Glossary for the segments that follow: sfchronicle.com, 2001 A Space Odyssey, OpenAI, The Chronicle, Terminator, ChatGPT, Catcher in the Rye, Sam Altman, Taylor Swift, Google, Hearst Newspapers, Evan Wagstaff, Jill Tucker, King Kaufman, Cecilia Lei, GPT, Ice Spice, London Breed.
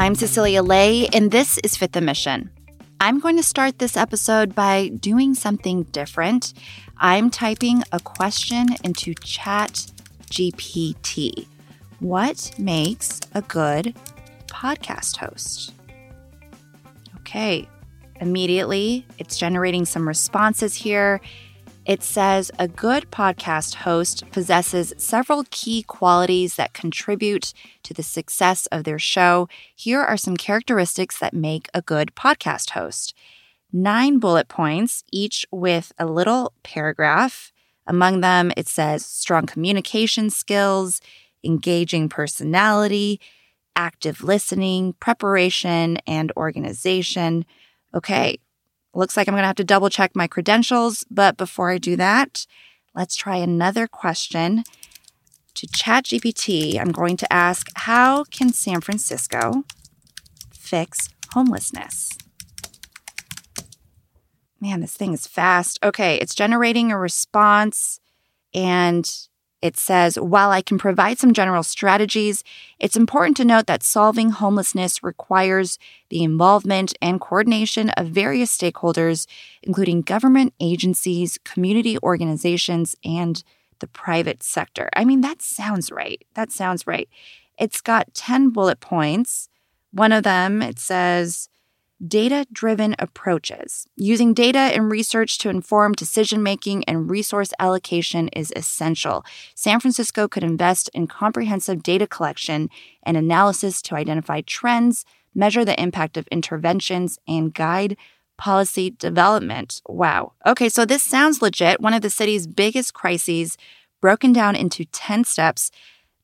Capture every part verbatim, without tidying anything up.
I'm Cecilia Lei, and this is Fifth and Mission. I'm going to start this episode by doing something different. I'm typing a question into ChatGPT. What makes a good podcast host? Okay, immediately it's generating some responses here. It says a good podcast host possesses several key qualities that contribute to the success of their show. Here are some characteristics that make a good podcast host. Nine bullet points, each with a little paragraph. Among them, it says strong communication skills, engaging personality, active listening, preparation, and organization. Okay. Looks like I'm going to have to double check my credentials, but before I do that, let's try another question. To ChatGPT, I'm going to ask, how can San Francisco fix homelessness? Man, this thing is fast. Okay, it's generating a response, and it says, while I can provide some general strategies, it's important to note that solving homelessness requires the involvement and coordination of various stakeholders, including government agencies, community organizations, and the private sector. I mean, that sounds right. That sounds right. It's got ten bullet points. One of them, it says, data-driven approaches. Using data and research to inform decision-making and resource allocation is essential. San Francisco could invest in comprehensive data collection and analysis to identify trends, measure the impact of interventions, and guide policy development. Wow. Okay, so this sounds legit. One of the city's biggest crises broken down into ten steps.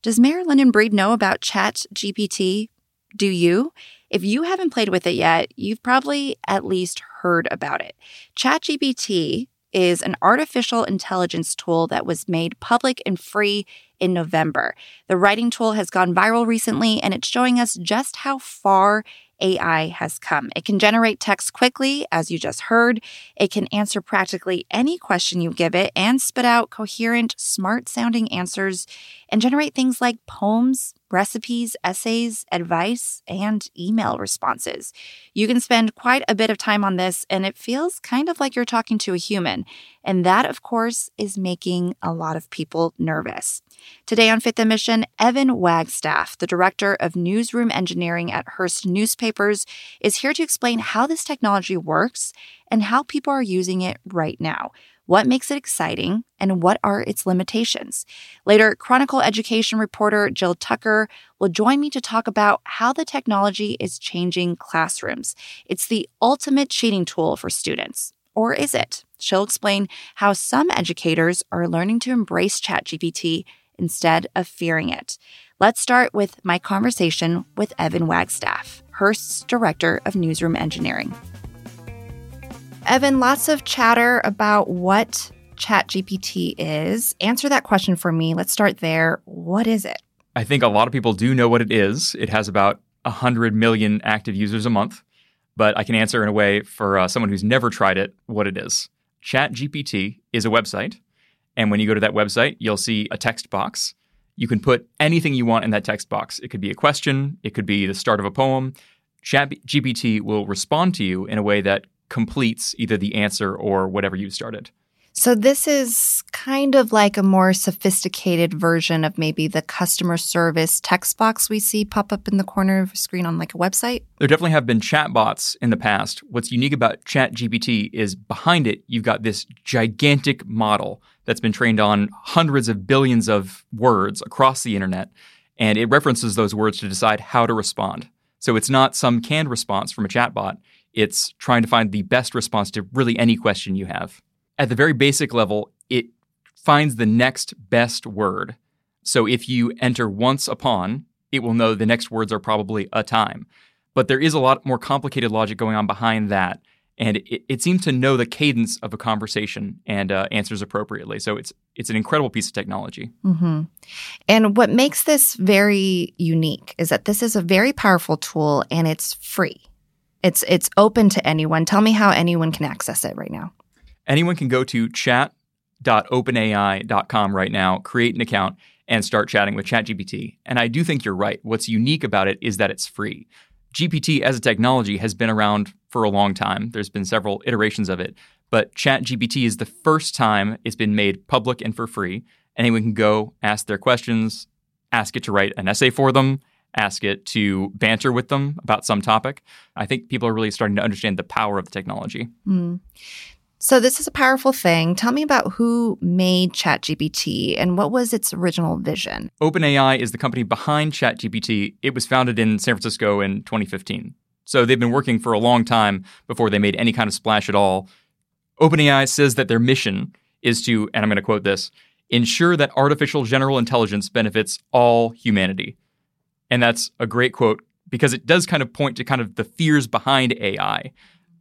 Does Mayor London Breed know about ChatGPT? Do you? If you haven't played with it yet, you've probably at least heard about it. ChatGPT is an artificial intelligence tool that was made public and free in November. The writing tool has gone viral recently, and it's showing us just how far A I has come. It can generate text quickly, as you just heard. It can answer practically any question you give it and spit out coherent, smart-sounding answers and generate things like poems, recipes, essays, advice, and email responses. You can spend quite a bit of time on this, and it feels kind of like you're talking to a human. And that, of course, is making a lot of people nervous. Today on Fifth and Mission, Evan Wagstaff, the director of newsroom engineering at Hearst Newspapers, is here to explain how this technology works and how people are using it right now. What makes it exciting, and what are its limitations? Later, Chronicle education reporter Jill Tucker will join me to talk about how the technology is changing classrooms. It's the ultimate cheating tool for students. Or is it? She'll explain how some educators are learning to embrace ChatGPT instead of fearing it. Let's start with my conversation with Evan Wagstaff, Hearst's director of newsroom engineering. Evan, lots of chatter about what ChatGPT is. Answer that question for me. Let's start there. What is it? I think a lot of people do know what it is. It has about one hundred million active users a month, but I can answer in a way for uh, someone who's never tried it what it is. ChatGPT is a website, and when you go to that website, you'll see a text box. You can put anything you want in that text box. It could be a question. It could be the start of a poem. ChatGPT will respond to you in a way that completes either the answer or whatever you started. So this is kind of like a more sophisticated version of maybe the customer service text box we see pop up in the corner of a screen on like a website? There definitely have been chatbots in the past. What's unique about ChatGPT is behind it, you've got this gigantic model that's been trained on hundreds of billions of words across the internet, and it references those words to decide how to respond. So it's not some canned response from a chatbot. It's trying to find the best response to really any question you have. At the very basic level, it finds the next best word. So if you enter once upon, it will know the next words are probably a time. But there is a lot more complicated logic going on behind that. And it, it seems to know the cadence of a conversation and uh, answers appropriately. So it's it's an incredible piece of technology. Mm-hmm. And what makes this very unique is that this is a very powerful tool and it's free. It's it's open to anyone. Tell me how anyone can access it right now. Anyone can go to chat dot open A I dot com right now, create an account, and start chatting with ChatGPT. And I do think you're right. What's unique about it is that it's free. G P T as a technology has been around for a long time. There's been several iterations of it. But ChatGPT is the first time it's been made public and for free. Anyone can go ask their questions, ask it to write an essay for them, ask it to banter with them about some topic. I think people are really starting to understand the power of the technology. Mm. So this is a powerful thing. Tell me about who made ChatGPT and what was its original vision. OpenAI is the company behind ChatGPT. It was founded in San Francisco in twenty fifteen. So they've been working for a long time before they made any kind of splash at all. OpenAI says that their mission is to, and I'm going to quote this, ensure that artificial general intelligence benefits all humanity. And that's a great quote because it does kind of point to kind of the fears behind A I.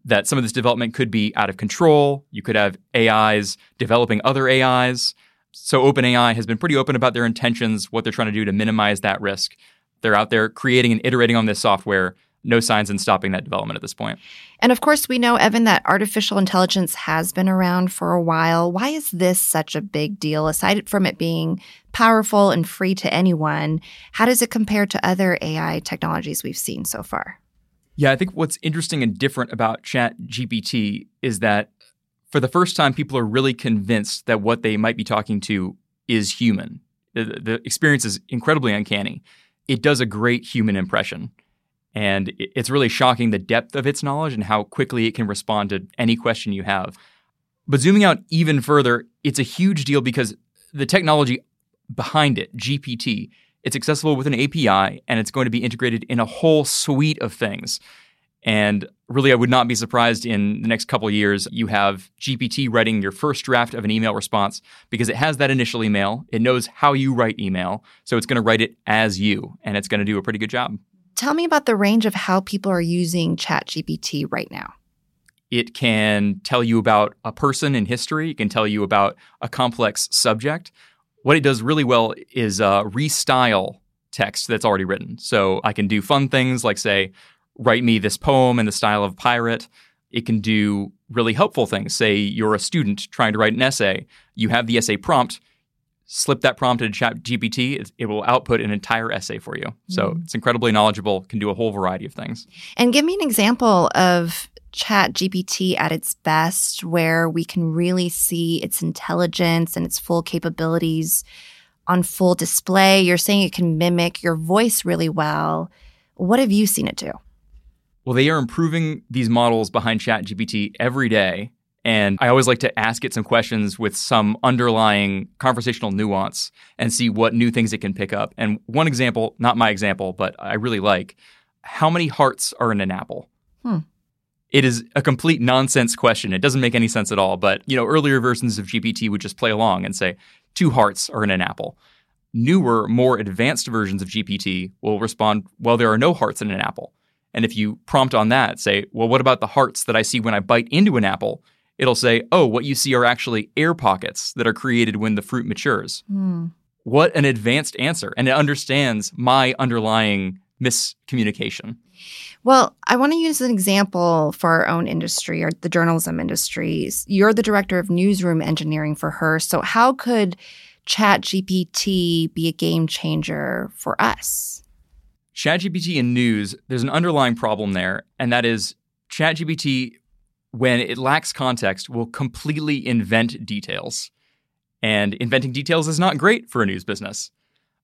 That some of this development could be out of control. You could have A Is developing other A Is. So OpenAI has been pretty open about their intentions, what they're trying to do to minimize that risk. They're out there creating and iterating on this software. No signs in stopping that development at this point. And of course, we know, Evan, that artificial intelligence has been around for a while. Why is this such a big deal? Aside from it being powerful and free to anyone, how does it compare to other A I technologies we've seen so far? Yeah, I think what's interesting and different about ChatGPT is that for the first time, people are really convinced that what they might be talking to is human. The, the experience is incredibly uncanny. It does a great human impression. And it's really shocking the depth of its knowledge and how quickly it can respond to any question you have. But zooming out even further, it's a huge deal because the technology behind it, G P T, it's accessible with an A P I, and it's going to be integrated in a whole suite of things. And really, I would not be surprised in the next couple of years, you have G P T writing your first draft of an email response because it has that initial email. It knows how you write email, so it's going to write it as you, and it's going to do a pretty good job. Tell me about the range of how people are using ChatGPT right now. It can tell you about a person in history. It can tell you about a complex subject. What it does really well is uh, restyle text that's already written. So I can do fun things like, say, write me this poem in the style of pirate. It can do really helpful things. Say you're a student trying to write an essay. You have the essay prompt. Slip that prompt into ChatGPT. It will output an entire essay for you. So mm. it's incredibly knowledgeable, can do a whole variety of things. And give me an example of ChatGPT at its best, where we can really see its intelligence and its full capabilities on full display. You're saying it can mimic your voice really well. What have you seen it do? Well, they are improving these models behind ChatGPT every day. And I always like to ask it some questions with some underlying conversational nuance and see what new things it can pick up. And one example, not my example, but I really like, how many hearts are in an apple? Hmm. It is a complete nonsense question. It doesn't make any sense at all. But, you know, earlier versions of G P T would just play along and say, two hearts are in an apple. Newer, more advanced versions of G P T will respond, well, there are no hearts in an apple. And if you prompt on that, say, well, what about the hearts that I see when I bite into an apple? It'll say, oh, what you see are actually air pockets that are created when the fruit matures. Mm. What an advanced answer. And it understands my underlying miscommunication. Well, I want to use an example for our own industry, or the journalism industry. You're the director of newsroom engineering for Hearst. So how could ChatGPT be a game changer for us? ChatGPT in news, there's an underlying problem there, and that is ChatGPT, when it lacks context, will completely invent details. And inventing details is not great for a news business.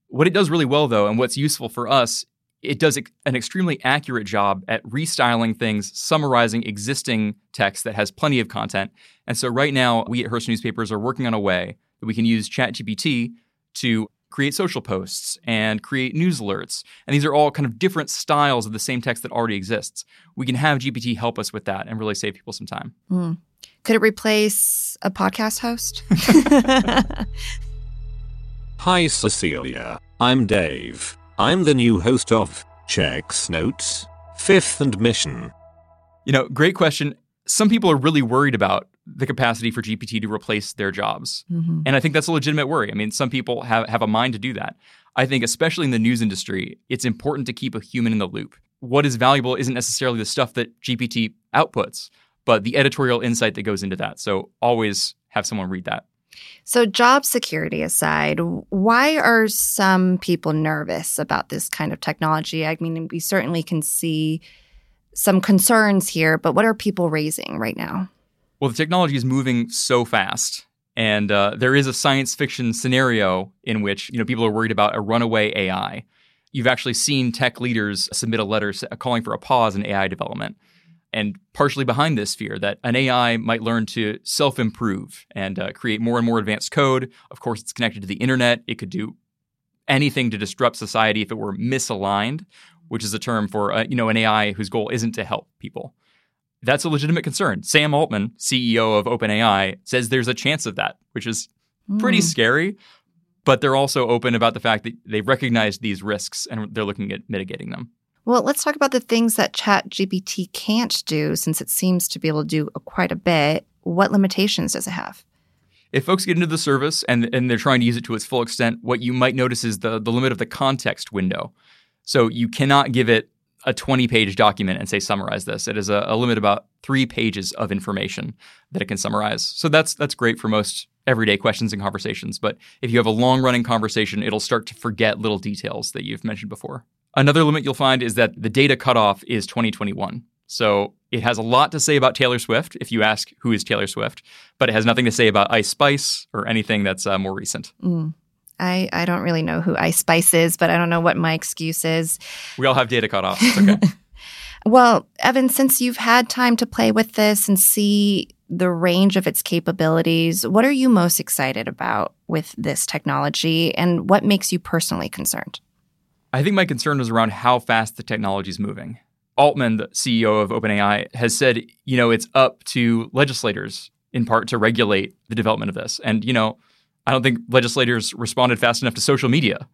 What it does really well, though, and what's useful for us, it does an extremely accurate job at restyling things, summarizing existing text that has plenty of content. And so right now, we at Hearst Newspapers are working on a way that we can use ChatGPT to create social posts and create news alerts. And these are all kind of different styles of the same text that already exists. We can have G P T help us with that and really save people some time. Mm. Could it replace a podcast host? Hi, Cecilia. I'm Dave. I'm the new host of Checks Notes, Fifth and Mission. You know, great question. Some people are really worried about the capacity for G P T to replace their jobs. Mm-hmm. And I think that's a legitimate worry. I mean, some people have, have a mind to do that. I think especially in the news industry, it's important to keep a human in the loop. What is valuable isn't necessarily the stuff that G P T outputs, but the editorial insight that goes into that. So always have someone read that. So job security aside, why are some people nervous about this kind of technology? I mean, we certainly can see some concerns here, but what are people raising right now? Well, the technology is moving so fast. And uh, there is a science fiction scenario in which, you know, people are worried about a runaway A I. You've actually seen tech leaders submit a letter calling for a pause in A I development. And partially behind this fear that an A I might learn to self-improve and uh, create more and more advanced code. Of course, it's connected to the internet. It could do anything to disrupt society if it were misaligned, which is a term for uh, you know, an A I whose goal isn't to help people. That's a legitimate concern. Sam Altman, C E O of OpenAI, says there's a chance of that, which is pretty mm. scary. But they're also open about the fact that they've recognized these risks and they're looking at mitigating them. Well, let's talk about the things that ChatGPT can't do, since it seems to be able to do quite a bit. What limitations does it have? If folks get into the service and, and they're trying to use it to its full extent, what you might notice is the, the limit of the context window. So you cannot give it a twenty-page document and say, summarize this. It is a, a limit of about three pages of information that it can summarize. So that's that's great for most everyday questions and conversations. But if you have a long-running conversation, it'll start to forget little details that you've mentioned before. Another limit you'll find is that the data cutoff is twenty twenty-one. So it has a lot to say about Taylor Swift if you ask who is Taylor Swift, but it has nothing to say about Ice Spice or anything that's uh, more recent. Mm. I, I don't really know who Ice Spice is, but I don't know what my excuse is. We all have data cutoffs. It's okay. Well, Evan, since you've had time to play with this and see the range of its capabilities, what are you most excited about with this technology and what makes you personally concerned? I think my concern was around how fast the technology is moving. Altman, the C E O of OpenAI, has said, you know, it's up to legislators in part to regulate the development of this. And, you know, I don't think legislators responded fast enough to social media.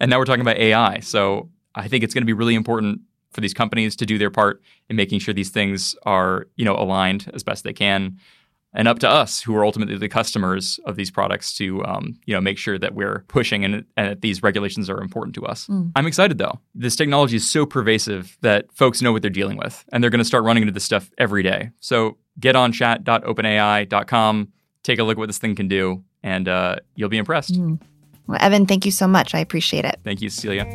And now we're talking about A I. So I think it's going to be really important for these companies to do their part in making sure these things are, you know, aligned as best they can. And up to us, who are ultimately the customers of these products, to um, you know, make sure that we're pushing and, and that these regulations are important to us. Mm. I'm excited, though. This technology is so pervasive that folks know what they're dealing with, and they're going to start running into this stuff every day. So get on chat dot open A I dot com, take a look at what this thing can do, and uh, you'll be impressed. Mm. Well, Evan, thank you so much. I appreciate it. Thank you, Cecilia.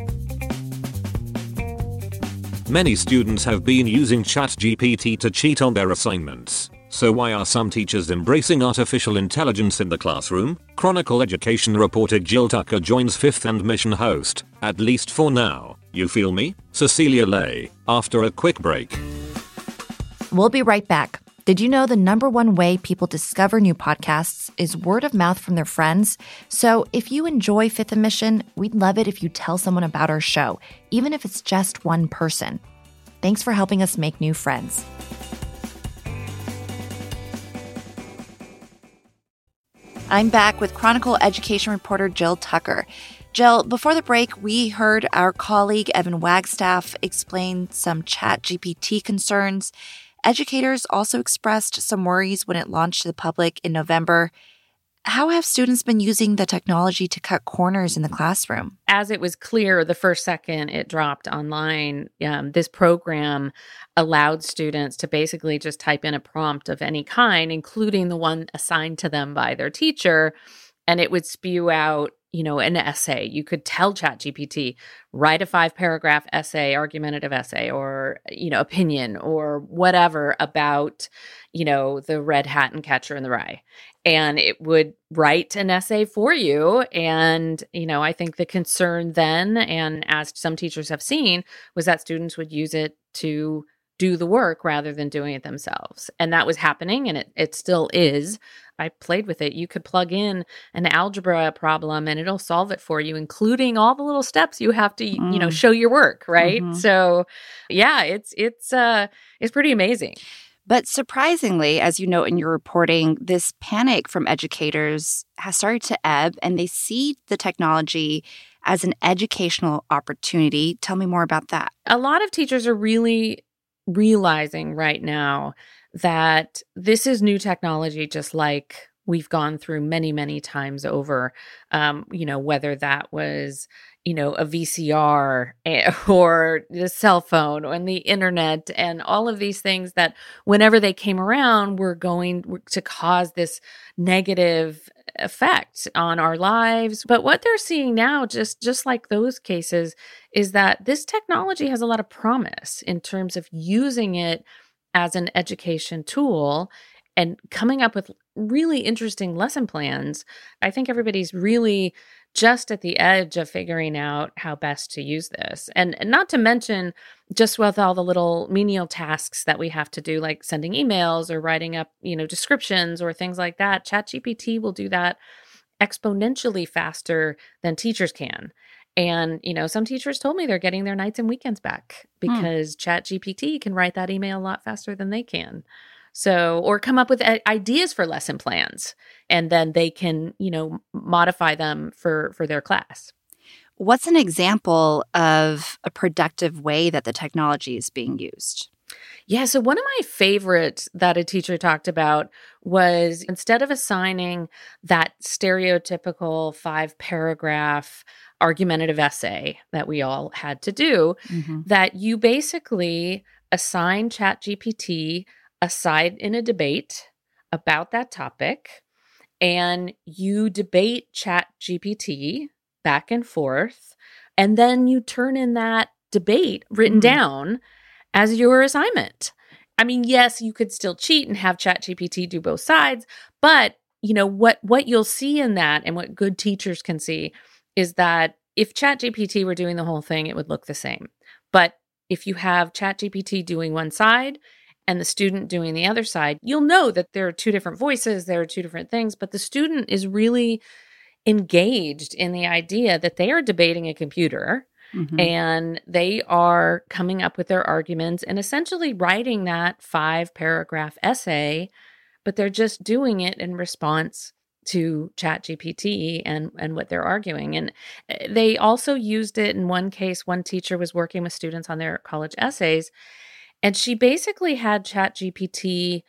Many students have been using ChatGPT to cheat on their assignments. So why are some teachers embracing artificial intelligence in the classroom? Chronicle education reporter Jill Tucker joins Fifth and Mission host, at least for now, you feel me, Cecilia Lei, after a quick break. We'll be right back. Did you know the number one way people discover new podcasts is word of mouth from their friends? So if you enjoy Fifth and Mission, we'd love it if you tell someone about our show, even if it's just one person. Thanks for helping us make new friends. I'm back with Chronicle education reporter Jill Tucker. Jill, before the break, we heard our colleague Evan Wagstaff explain some ChatGPT concerns. Educators also expressed some worries when it launched to the public in November. How have students been using the technology to cut corners in the classroom? As it was clear the first second it dropped online, um, this program allowed students to basically just type in a prompt of any kind, including the one assigned to them by their teacher, and it would spew out, you know, an essay. You could tell ChatGPT, write a five-paragraph essay, argumentative essay, or, you know, opinion or whatever about, you know, the Red Hat and Catcher in the Rye. And it would write an essay for you. And, you know, I think the concern then, and as some teachers have seen, was that students would use it to do the work rather than doing it themselves. And that was happening, and it, it still is. I played with it. You could plug in an algebra problem and it'll solve it for you, including all the little steps you have to, mm. you know, show your work, right? Mm-hmm. So yeah, it's, it's, uh, it's pretty amazing. But surprisingly, as you note in your reporting, this panic from educators has started to ebb, and they see the technology as an educational opportunity. Tell me more about that. A lot of teachers are really realizing right now that this is new technology, just like we've gone through many, many times over, um, you know, whether that was, you know, a V C R or the cell phone and the internet and all of these things that whenever they came around, were going to cause this negative effect on our lives. But what they're seeing now, just, just like those cases, is that this technology has a lot of promise in terms of using it as an education tool and coming up with really interesting lesson plans. I think everybody's really just at the edge of figuring out how best to use this. And, and not to mention just with all the little menial tasks that we have to do, like sending emails or writing up, you know, descriptions or things like that. ChatGPT will do that exponentially faster than teachers can. And, you know, some teachers told me they're getting their nights and weekends back because hmm. ChatGPT can write that email a lot faster than they can. So, or come up with ideas for lesson plans, and then they can, you know, modify them for, for their class. What's an example of a productive way that the technology is being used? Yeah, so one of my favorites that a teacher talked about was instead of assigning that stereotypical five-paragraph argumentative essay that we all had to do, mm-hmm. that you basically assign ChatGPT aside in a debate about that topic, and you debate ChatGPT back and forth, and then you turn in that debate written mm-hmm. down as your assignment. I mean, yes, you could still cheat and have ChatGPT do both sides, but you know what, what you'll see in that and what good teachers can see is that if ChatGPT were doing the whole thing, it would look the same. But if you have ChatGPT doing one side and the student doing the other side, you'll know that there are two different voices, there are two different things, but the student is really engaged in the idea that they are debating a computer mm-hmm. and they are coming up with their arguments and essentially writing that five-paragraph essay, but they're just doing it in response to ChatGPT and, and what they're arguing. And they also used it in one case. One teacher was working with students on their college essays, and she basically had ChatGPT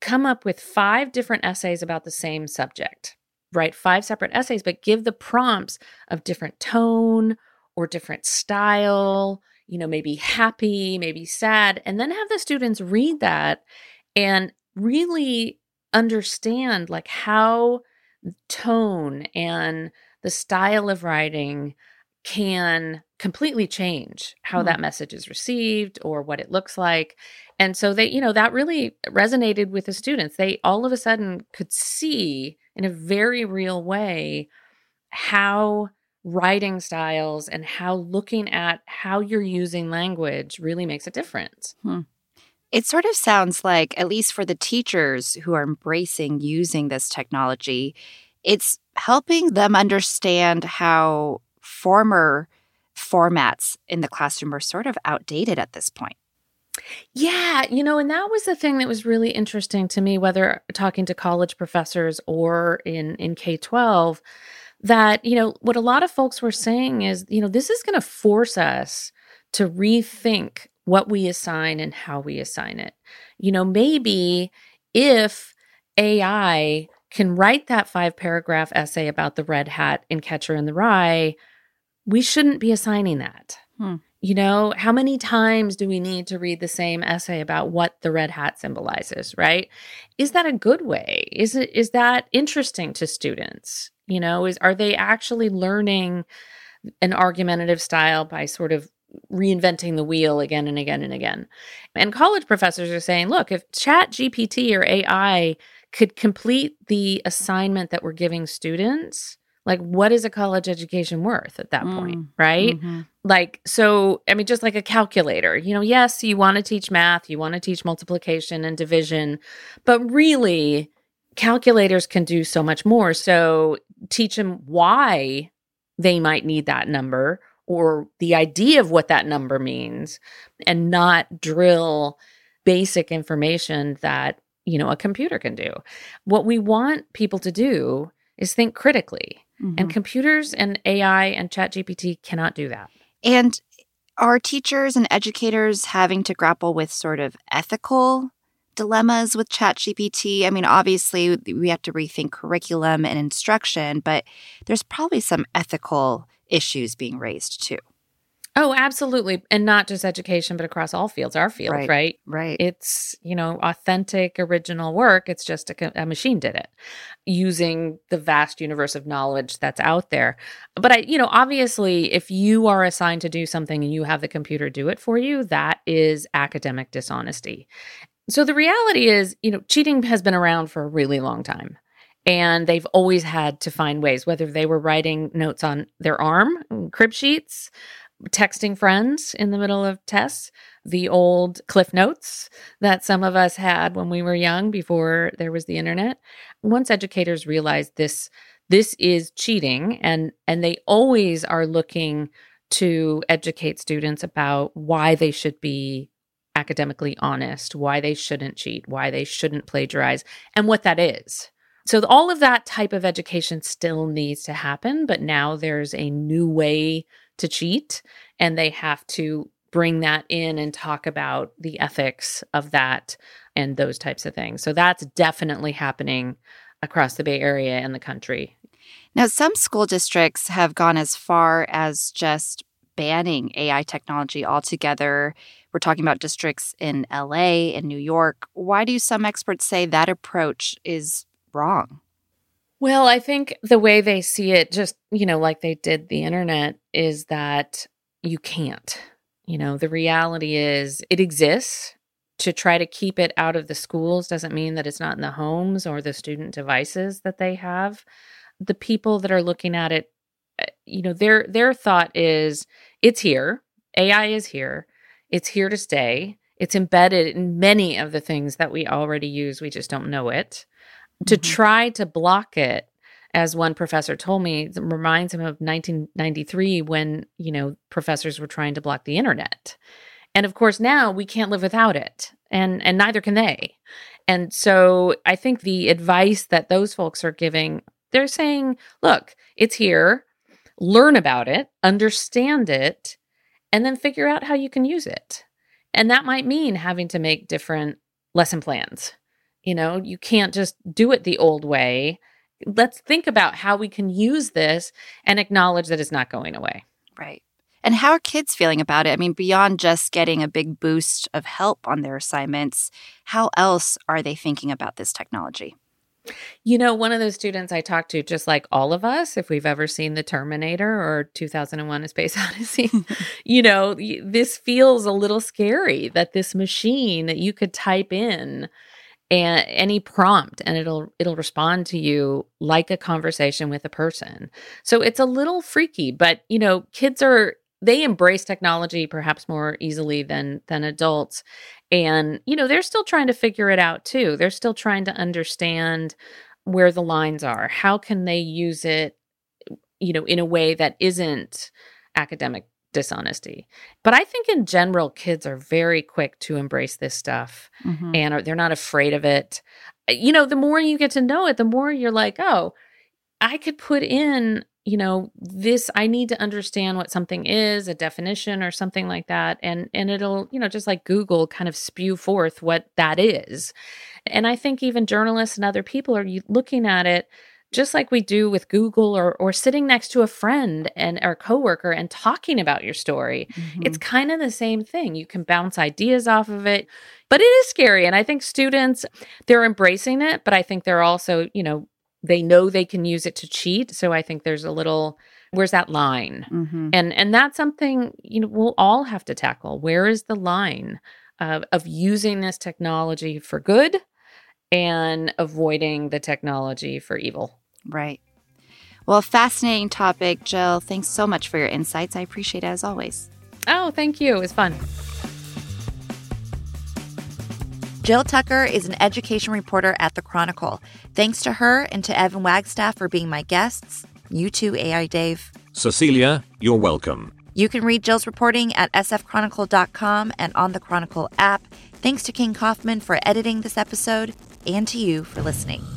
come up with five different essays about the same subject, write five separate essays, but give the prompts of different tone or different style, you know, maybe happy, maybe sad, and then have the students read that and really understand like how tone and the style of writing can completely change how mm. that message is received or what it looks like. And so they, you know, that really resonated with the students. They all of a sudden could see in a very real way how writing styles and how looking at how you're using language really makes a difference. Hmm. It sort of sounds like, at least for the teachers who are embracing using this technology, it's helping them understand how former formats in the classroom are sort of outdated at this point. Yeah, you know, and that was the thing that was really interesting to me, whether talking to college professors or in, in K twelve, that, you know, what a lot of folks were saying is, you know, this is going to force us to rethink what we assign and how we assign it. You know, maybe if A I can write that five-paragraph essay about the red hat in Catcher in the Rye, we shouldn't be assigning that. Hmm. You know, how many times do we need to read the same essay about what the red hat symbolizes, right? Is that a good way? Is it, is that interesting to students? You know, is, are they actually learning an argumentative style by sort of reinventing the wheel again and again and again? And college professors are saying, look, if ChatGPT or A I could complete the assignment that we're giving students, like, what is a college education worth at that mm. point, right? Mm-hmm. Like, so, I mean, just like a calculator, you know, yes, you want to teach math, you want to teach multiplication and division, but really calculators can do so much more. So teach them why they might need that number or the idea of what that number means, and not drill basic information that, you know, a computer can do. What we want people to do is think critically. Mm-hmm. And computers and A I and ChatGPT cannot do that. And are teachers and educators having to grapple with sort of ethical dilemmas with ChatGPT? I mean, obviously, we have to rethink curriculum and instruction, but there's probably some ethical issues being raised too. Oh, absolutely. And not just education, but across all fields, our field, right? Right. right. It's, you know, authentic, original work. It's just a, a machine did it using the vast universe of knowledge that's out there. But, I, you know, obviously, if you are assigned to do something and you have the computer do it for you, that is academic dishonesty. So the reality is, you know, cheating has been around for a really long time. And they've always had to find ways, whether they were writing notes on their arm, crib sheets, texting friends in the middle of tests, the old Cliff Notes that some of us had when we were young before there was the internet. Once educators realized this, this is cheating, and, and they always are looking to educate students about why they should be academically honest, why they shouldn't cheat, why they shouldn't plagiarize, and what that is. So all of that type of education still needs to happen, but now there's a new way to cheat, and they have to bring that in and talk about the ethics of that and those types of things. So that's definitely happening across the Bay Area and the country. Now, some school districts have gone as far as just banning A I technology altogether. We're talking about districts in L A and New York. Why do some experts say that approach is wrong? Well, I think the way they see it, just, you know, like they did the internet, is that you can't. You know, the reality is it exists. To try to keep it out of the schools doesn't mean that it's not in the homes or the student devices that they have. The people that are looking at it, you know, their their thought is it's here. A I is here. It's here to stay. It's embedded in many of the things that we already use. We just don't know it. To try to block it, as one professor told me, reminds him of nineteen ninety-three when, you know, professors were trying to block the internet. And of course, now we can't live without it, and and neither can they. And so I think the advice that those folks are giving, they're saying, look, it's here, learn about it, understand it, and then figure out how you can use it. And that might mean having to make different lesson plans. You know, you can't just do it the old way. Let's think about how we can use this and acknowledge that it's not going away. Right. And how are kids feeling about it? I mean, beyond just getting a big boost of help on their assignments, how else are they thinking about this technology? You know, one of those students I talked to, just like all of us, if we've ever seen The Terminator or two thousand one A Space Odyssey, you know, this feels a little scary that this machine that you could type in and any prompt and it'll it'll respond to you like a conversation with a person. So it's a little freaky, but you know, kids are they embrace technology perhaps more easily than than adults. And you know, they're still trying to figure it out too. They're still trying to understand where the lines are. How can they use it, you know, in a way that isn't academic dishonesty. But I think in general, kids are very quick to embrace this stuff mm-hmm. and are, they're not afraid of it. You know, the more you get to know it, the more you're like, oh, I could put in, you know, this, I need to understand what something is, a definition or something like that. And, and it'll, you know, just like Google kind of spew forth what that is. And I think even journalists and other people are looking at it just like we do with Google or or sitting next to a friend and or coworker and talking about your story. Mm-hmm. It's kind of the same thing. You can bounce ideas off of it, but it is scary. And I think students, they're embracing it, but I think they're also, you know, they know they can use it to cheat. So I think there's a little, where's that line? Mm-hmm. And and that's something, you know, we'll all have to tackle. Where is the line of, of using this technology for good and avoiding the technology for evil? Right. Well, fascinating topic, Jill. Thanks so much for your insights. I appreciate it as always. Oh, thank you. It was fun. Jill Tucker is an education reporter at The Chronicle. Thanks to her and to Evan Wagstaff for being my guests. You too, A I Dave. Cecilia, you're welcome. You can read Jill's reporting at s f chronicle dot com and on the Chronicle app. Thanks to King Kaufman for editing this episode and to you for listening.